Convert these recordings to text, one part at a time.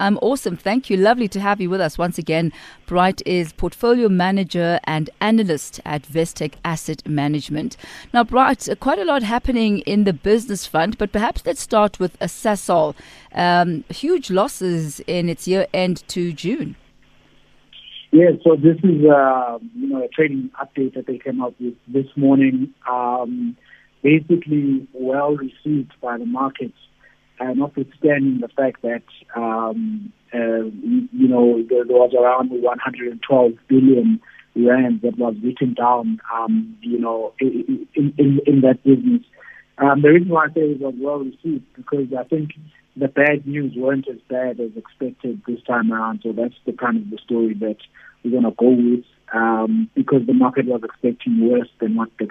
I'm awesome. Thank you. Lovely to have you with us once again. Bright is portfolio manager and analyst at Vestec Asset Management. Now, Bright, quite a lot happening in the business front, but perhaps let's start with Sasol. Huge losses in its year-end to June. Yeah, so this is a trading update that they came up with this morning. Basically, well received by the markets. Notwithstanding the fact that, there was around 112 billion rand that was written down, in that business. The reason why I say it was well received, because I think the bad news weren't as bad as expected this time around. So that's the kind of the story that we're going to go with, because the market was expecting worse than what the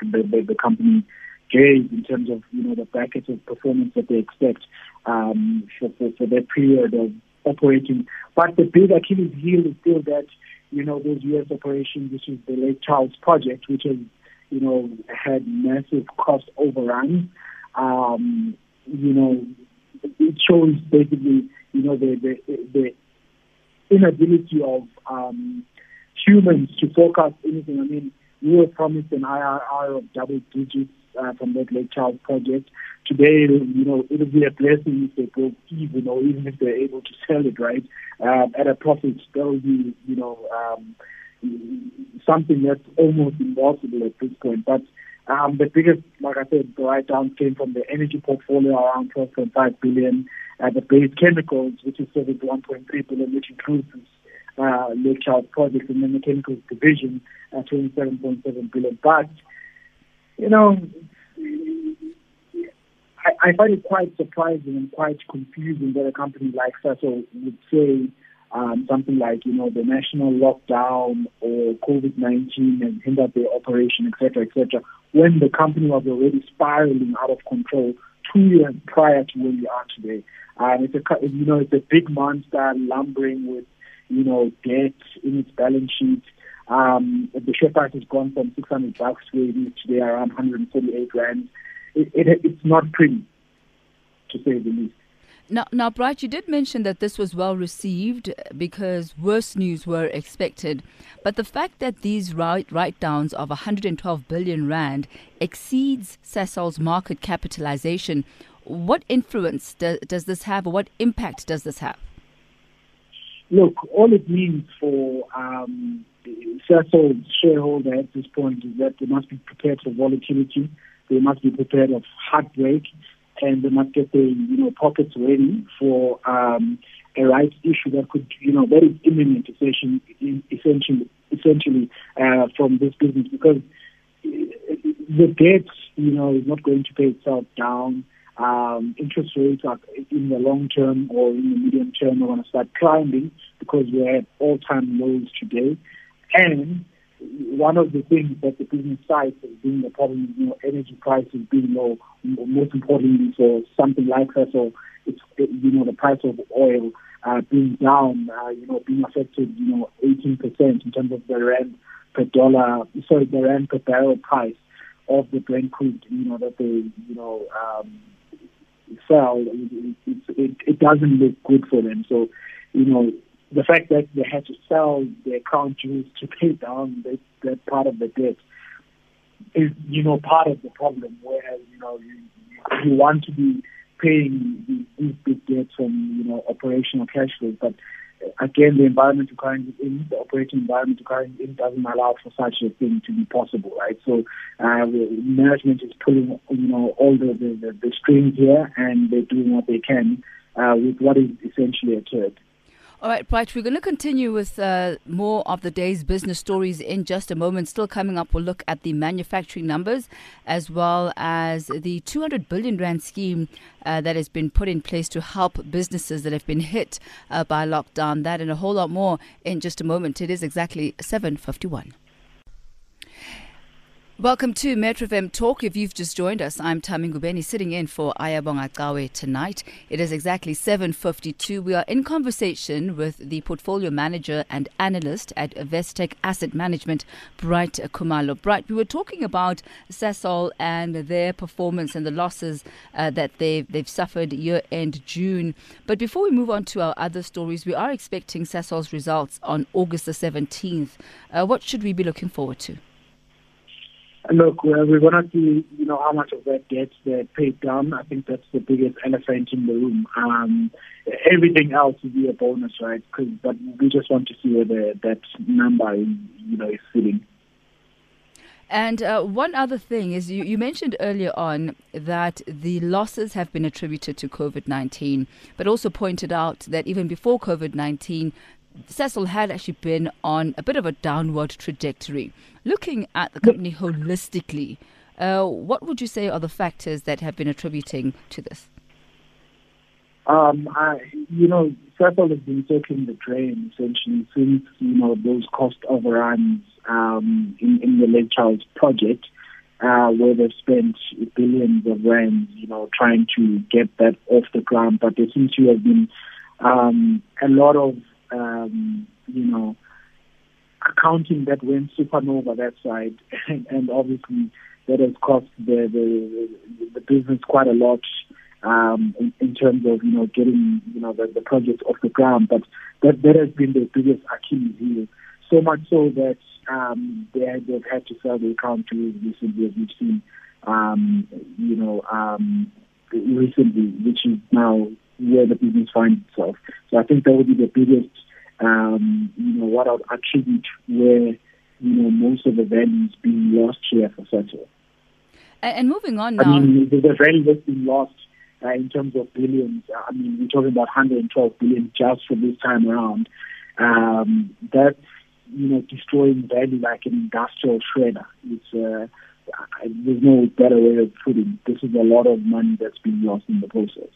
company gave in terms of, the brackets of performance that they expect for their period of operating. But the big Achilles heel is still that, those U.S. operations, which is the Lake Charles project, which has, had massive cost overruns. It shows basically, the inability of humans to forecast anything. I mean, we were promised an IRR of double digits from that Lake Charles project. Today, it'll be a blessing if they go even, or even if they're able to sell it, right, at a profit. That will be, something that's almost impossible at this point. But the biggest, like I said, the write-down came from the energy portfolio, around 12.5 billion, the base chemicals, which is sort of 1.3 billion, which includes Lake Charles project, and then the chemicals division at 27.7 billion. But, I find it quite surprising and quite confusing that a company like Sasol would say something like, the national lockdown or COVID-19 has hindered their operation, etc., when the company was already spiraling out of control 2 years prior to where we are today. It's a big monster lumbering with, debt in its balance sheet. The share price has gone from $600 where it is today, around 148 rand. It's not pretty, to say the least. Now, Bright, you did mention that this was well received because worse news were expected. But the fact that these write-downs of 112 billion rand exceeds Sasol's market capitalization, what influence does this have, or what impact does this have? Look, all it means for Sasol's shareholder at this point is that they must be prepared for volatility, they must be prepared of heartbreak, and they must get their pockets ready for a rights issue that could, that is imminent essentially from this business, because the debt, is not going to pay itself down. Interest rates are in the long term or in the medium term are going to start climbing because we're at all-time lows today. And one of the things that the business side is being the problem, energy prices being low, most importantly for something like that, so it's, the price of oil being down, being affected, 18% in terms of the the rand per barrel price of the Brent crude, that they, sell, it doesn't look good for them. So, the fact that they had to sell their crown jewels to pay down that part of the debt is, part of the problem. Whereas, you want to be paying these big debts from, operational cash flow. But again, the operating environment you're currently in doesn't allow for such a thing to be possible, right? So management is pulling, all the strings here, and they're doing what they can with what is essentially a third. All right, Bright, we're going to continue with more of the day's business stories in just a moment. Still coming up, we'll look at the manufacturing numbers as well as the 200 billion rand scheme that has been put in place to help businesses that have been hit by lockdown. That and a whole lot more in just a moment. It is exactly 7:51. Welcome to Metrovem Talk. If you've just joined us, I'm Tamingu Beni, sitting in for Ayabongakawe tonight. It is exactly 7:52. We are in conversation with the portfolio manager and analyst at Vestec Asset Management, Bright Khumalo. Bright, we were talking about Sasol and their performance and the losses that they've suffered year-end June. But before we move on to our other stories, we are expecting Sasol's results on August the 17th. What should we be looking forward to? Look, we're going to see, how much of that gets paid down. I think that's the biggest elephant in the room. Everything else will be a bonus, right? But we just want to see where that number, is sitting. And one other thing is you mentioned earlier on that the losses have been attributed to COVID-19, but also pointed out that even before COVID-19, Sasol had actually been on a bit of a downward trajectory. Looking at the company holistically, what would you say are the factors that have been attributing to this? Sasol has been soaking the drain, essentially, since, those cost overruns in the Lake Charles project, where they've spent billions of rands, trying to get that off the ground. But there seems to have been a lot of accounting that went supernova that side, and obviously that has cost the business quite a lot in terms of getting the project off the ground. But that has been the biggest Achilles heel. So much so that they've had to sell the account to recently, as we've seen, recently, which is now where the business finds itself. So I think that would be the biggest, what I would attribute where, most of the value is being lost here for Sasol. And moving on now. I mean, the value that's been lost in terms of billions, I mean, we're talking about 112 billion just for this time around. That's, destroying value like an industrial shredder. There's no better way of putting it. This is a lot of money that's been lost in the process.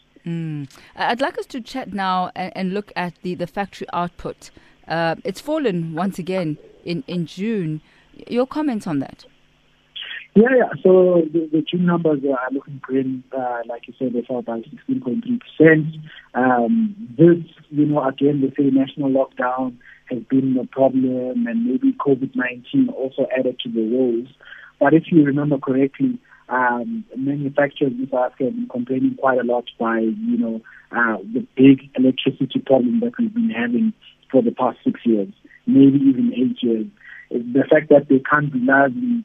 I'd like us to chat now and look at the factory output. It's fallen once again in June. Your comments on that? Yeah. So the June numbers are looking grim. Like you said, they fell by 16.3%. This, again, they say national lockdown has been a problem, and maybe COVID-19 also added to the woes. But if you remember correctly, manufacturers in South Africa have been complaining quite a lot by, the big electricity problem that we've been having for the past 6 years, maybe even 8 years. The fact that they can't reliably,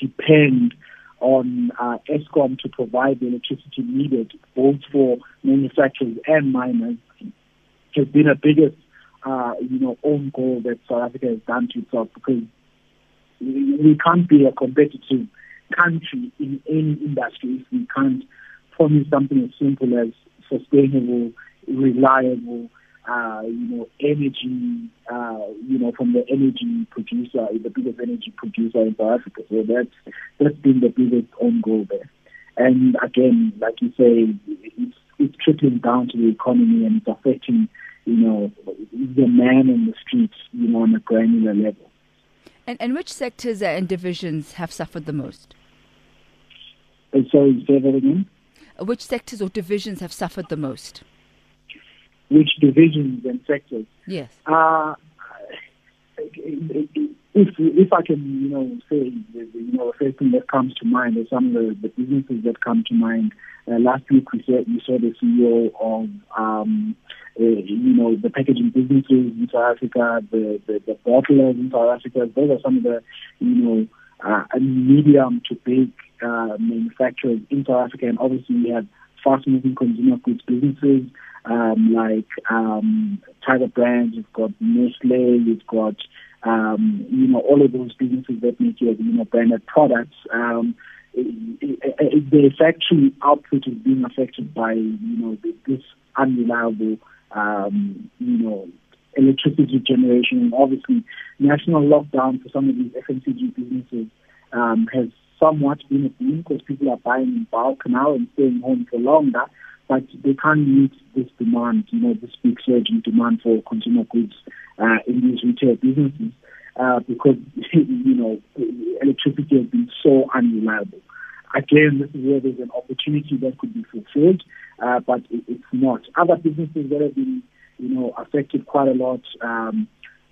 depend on Eskom to provide the electricity needed, both for manufacturers and miners, has been the biggest, own goal that South Africa has done to itself, because we can't be a competitive country in any industry if we can't promise something as simple as sustainable, reliable, energy, from the energy producer, the biggest energy producer in South Africa. So that's been the biggest own goal there. And again, like you say, it's trickling down to the economy, and it's affecting, the man in the streets, on a granular level. And which sectors and divisions have suffered the most? Sorry, say that again? Which sectors or divisions have suffered the most? Which divisions and sectors? Yes. If I can, say, the first thing that comes to mind is some of the businesses that come to mind. Last week we saw the CEO of, the packaging businesses in South Africa, the bottlers in South Africa. Those are some of the, medium to big manufacturers in South Africa. And obviously we have fast-moving consumer goods businesses like Tiger Brands. You've got Nestle, you've got, all of those businesses that make your, branded products. The factory output is being affected by, this unreliable, electricity generation. And obviously, national lockdown for some of these FMCG businesses has somewhat been a boom, because people are buying in bulk now and staying home for longer, but they can't meet this demand, this big surge in demand for consumer goods in these retail businesses. because, you know, electricity has been so unreliable. Again, where there's an opportunity that could be fulfilled, but it's not. Other businesses that have been, you know, affected quite a lot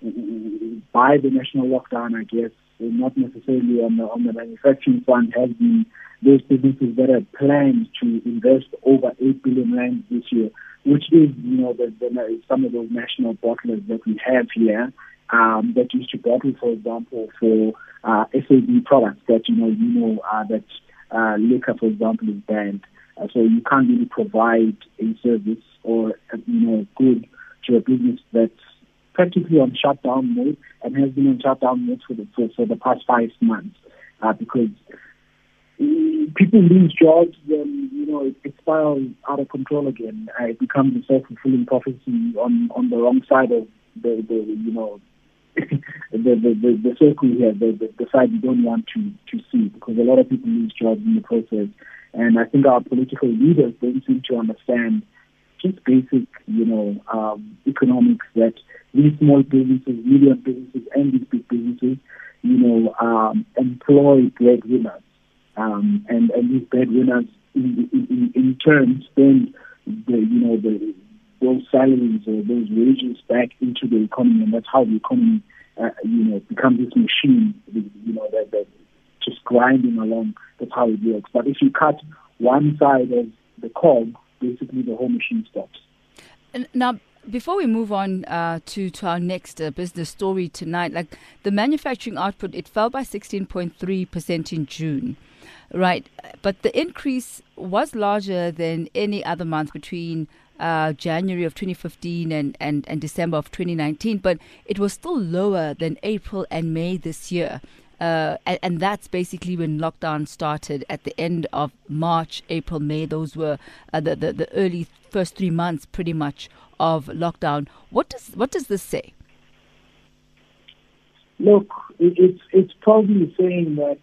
by the national lockdown, I guess, not necessarily on the manufacturing front, has been those businesses that have planned to invest over 8 billion rand this year, which is, you know, the some of those national bottlers that we have here that used to bottle, for example, for SAB products that, that liquor, for example, is banned. So you can't really provide a service or, good to a business that's practically on shutdown mode and has been on shutdown mode for the past 5 months because people lose jobs when, it spirals out of control again. It becomes a self-fulfilling prophecy on the wrong side of the circle here, the side you don't want to see, because a lot of people lose jobs in the process. And I think our political leaders don't seem to understand just basic, economics, that these small businesses, medium businesses, and these big businesses, employ breadwinners. And these breadwinners, in turn, spend those salaries or those wages back into the economy, and that's how the economy, becomes this machine, that just grinding along. That's how it works. But if you cut one side of the cog, basically the whole machine stops. Now, before we move on to our next business story tonight, like the manufacturing output, it fell by 16.3% in June, right? But the increase was larger than any other month between January of 2015 and December of 2019, but it was still lower than April and May this year. And that's basically when lockdown started at the end of March, April, May. Those were the early first 3 months, pretty much, of lockdown. What does this say? Look, it's probably saying that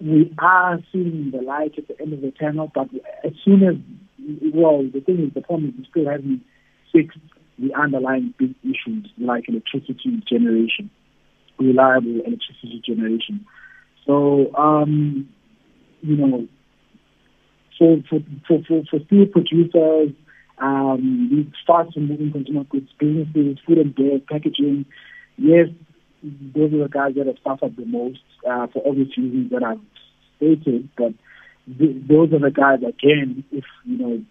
we are seeing the light at the end of the tunnel, but as soon as, the thing is, the problem is we still haven't fixed the underlying big issues like electricity generation. Reliable electricity generation. So, for steel producers, these fast-moving consumer goods businesses, food and beverage, packaging, yes, those are the guys that have suffered the most for obvious reasons that I've stated. But those are the guys, again, if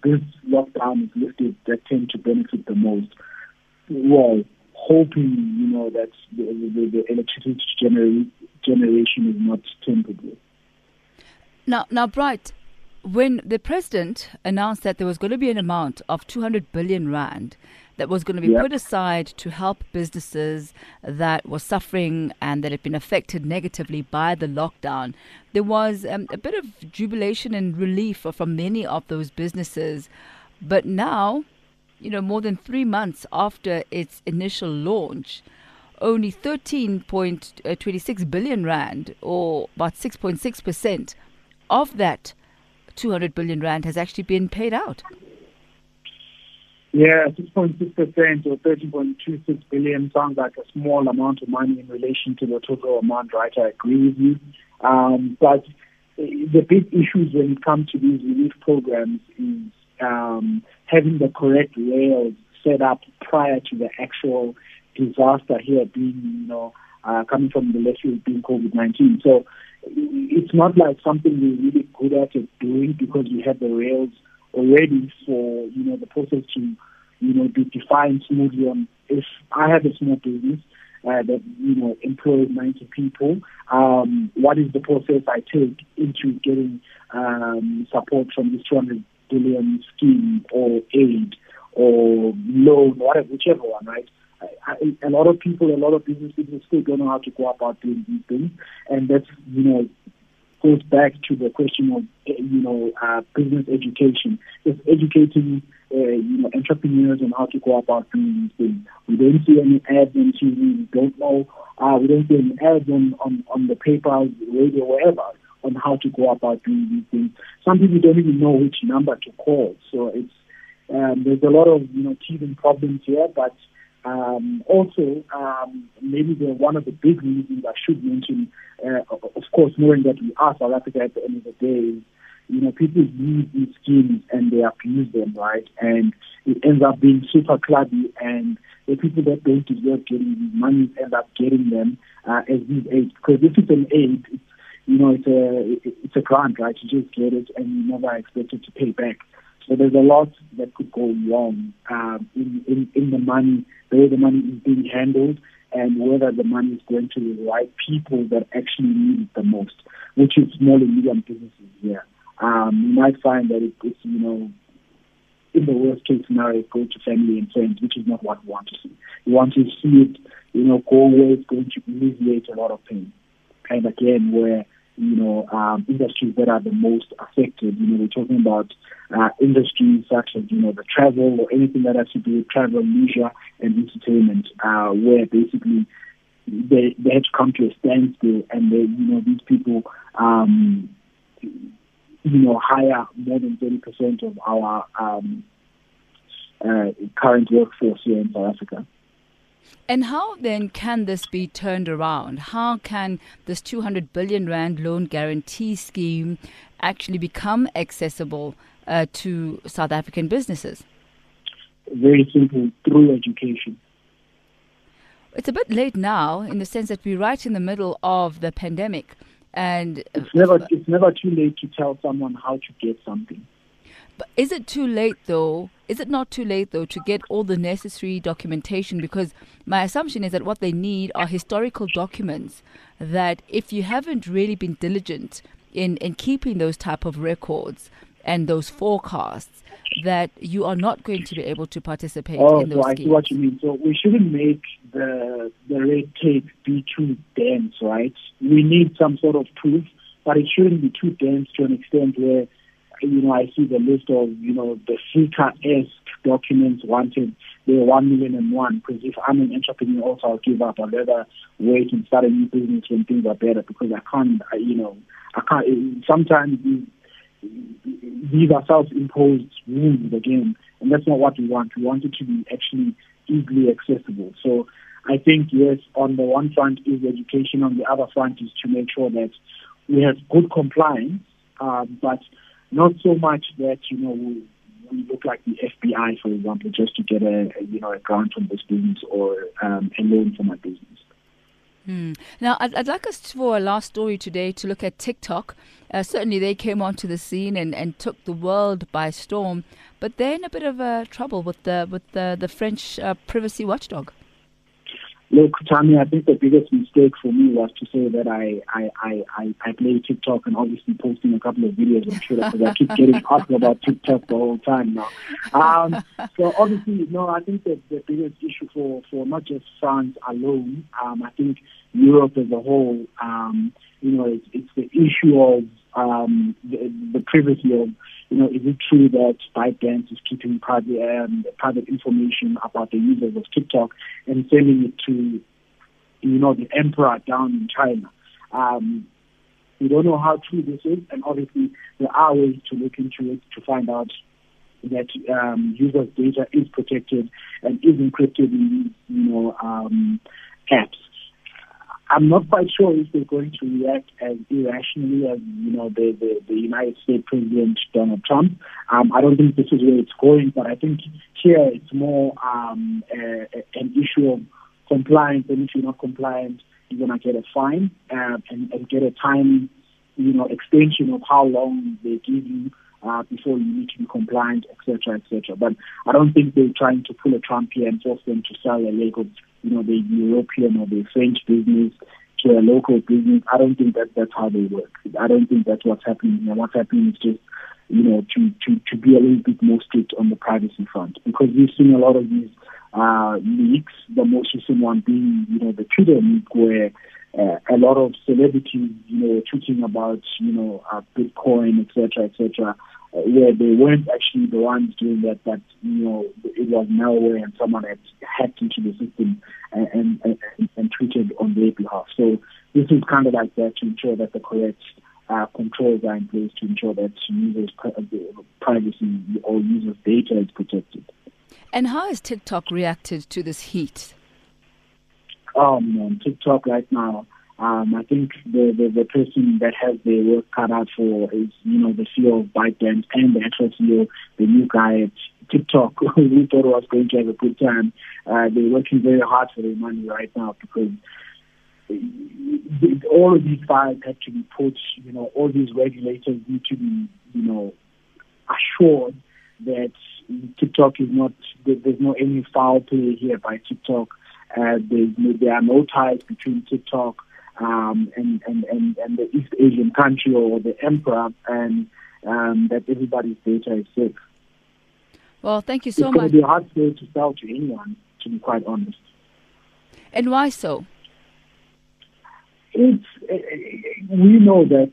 this lockdown is lifted, that tend to benefit the most. Well, hoping, that the electricity generation is not tempered with. Now, Bright, when the president announced that there was going to be an amount of 200 billion rand that was going to be put aside to help businesses that were suffering and that had been affected negatively by the lockdown, there was a bit of jubilation and relief from many of those businesses. But now, more than 3 months after its initial launch, only 13.26 billion rand, or about 6.6% of that 200 billion rand, has actually been paid out. Yeah, 6.6% or 13.26 billion sounds like a small amount of money in relation to the total amount, right? I agree with you. But the big issues when it comes to these relief programs is having the correct rails set up prior to the actual disaster here being, coming from the left field being COVID-19. So it's not like something we're really good at doing, because we have the rails already for, the process to, be defined smoothly. If I have a small business that, employs 90 people, what is the process I take into getting support from this 200 billion scheme or aid or loan, whatever, whichever one, right? A lot of people, a lot of business people still don't know how to go about doing these things. And that's, goes back to the question of, business education. It's educating, entrepreneurs on how to go about doing these things. We don't see any ads on TV. We don't know. We don't see any ads on the papers, radio, wherever, on how to go about doing these things. Some people don't even know which number to call. So it's there's a lot of teething problems here, but Also, maybe one of the big reasons I should mention, of course, knowing that we are South Africa at the end of the day, people use these schemes and they abuse them, right? And it ends up being super clubby, and the people that don't deserve getting these monies end up getting them as these aids. Because if it's an aid, it's a grant, right? You just get it and you never expected to pay back. So there's a lot that could go wrong in the money, the way the money is being handled, and whether the money is going to the right people that actually need it the most, which is small and medium businesses here. You might find that it's, in the worst case scenario, go to family and friends, which is not what you want to see. You want to see it, go where it's going to alleviate a lot of pain. And again, where industries that are the most affected. We're talking about industries such as, the travel or anything that has to do with travel, leisure, and entertainment, where basically they had to come to a standstill, and they, these people, hire more than 30% of our current workforce here in South Africa. And how then can this be turned around? How can this 200 billion rand loan guarantee scheme actually become accessible to South African businesses? Very simple, through education. It's a bit late now, in the sense that we're right in the middle of the pandemic, and it's never too late to tell someone how to get something. But is it too late, though? Is it not too late, though, to get all the necessary documentation? Because my assumption is that what they need are historical documents, that if you haven't really been diligent in keeping those type of records and those forecasts, that you are not going to be able to participate in those schemes. I see what you mean. So we shouldn't make the red tape be too dense, right? We need some sort of proof, but it shouldn't be too dense to an extent where I see the list of, the FICA-esque documents wanted. They're 1,000,001, because if I'm an entrepreneur, also I'll give up. I'll rather wait and start a new business when things are better, because I can't. Sometimes these are self-imposed rules again, and that's not what we want. We want it to be actually easily accessible. So I think, yes, on the one front is education, on the other front is to make sure that we have good compliance, but not so much that, we look like the FBI, for example, just to get a grant from this business or a loan from my business. Now, I'd like us for our last story today to look at TikTok. Certainly they came onto the scene and took the world by storm, but they're in a bit of trouble with the French privacy watchdog. Look, Tami, I think the biggest mistake for me was to say that I play TikTok, and obviously posting a couple of videos on Twitter, because I keep getting asked about TikTok the whole time now. So obviously, no, I think that the biggest issue for not just France alone, I think Europe as a whole, it's the issue of the privacy of, is it true that ByteDance is keeping private information about the users of TikTok and sending it to, the emperor down in China? We don't know how true this is, and obviously there are ways to look into it to find out that users' data is protected and is encrypted in apps. I'm not quite sure if they're going to react as irrationally as, the United States President Donald Trump. I don't think this is where it's going, but I think here it's more an issue of compliance, and if you're not compliant, you're going to get a fine and get a time, extension of how long they give you before you need to be compliant, etc., etc. But I don't think they're trying to pull a Trump here and force them to sell a leg of the European or the French business to a local business. I don't think that's how they work. I don't think that's what's happening. And what's happening is just, to be a little bit more strict on the privacy front. Because we've seen a lot of these leaks, the most recent one being, the Twitter leak, where a lot of celebrities, tweeting about, Bitcoin, etc., etc., where they weren't actually the ones doing that, but, it was malware and someone had hacked into the system and tweeted on their behalf. So this is kind of like that, to ensure that the correct controls are in place to ensure that users' privacy or users' data is protected. And how has TikTok reacted to this heat? TikTok right now, I think the person that has their work cut out for is, the CEO of ByteDance and the actual CEO, the new guy at TikTok, who we thought was going to have a good time. They're working very hard for their money right now because all of these files have to be put, all these regulators need to be, assured that TikTok is not, there's no any foul play here by TikTok. There are no ties between TikTok and the East Asian country or the emperor, and that everybody's data is safe. Well, thank you so much. It's going to be hard to sell to anyone, to be quite honest. And why so? It's we know that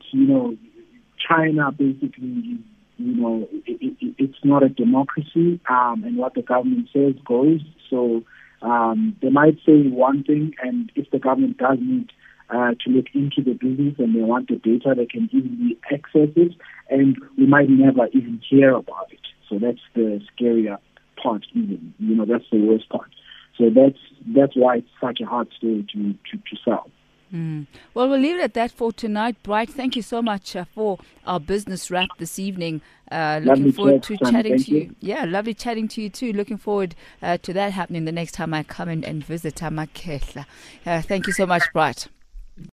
China basically it's not a democracy, and what the government says goes. So they might say one thing, and if the government does need to look into the business and they want the data, they can easily access it, and we might never even hear about it. So that's the scarier part, even that's the worst part. So that's why it's such a hard story to sell. Mm. Well, we'll leave it at that for tonight, Bright. Thank you so much for our business wrap this evening. Looking forward to chatting to you. Yeah, lovely chatting to you too. Looking forward to that happening the next time I come in and visit Amakehla. Thank you so much, Bright.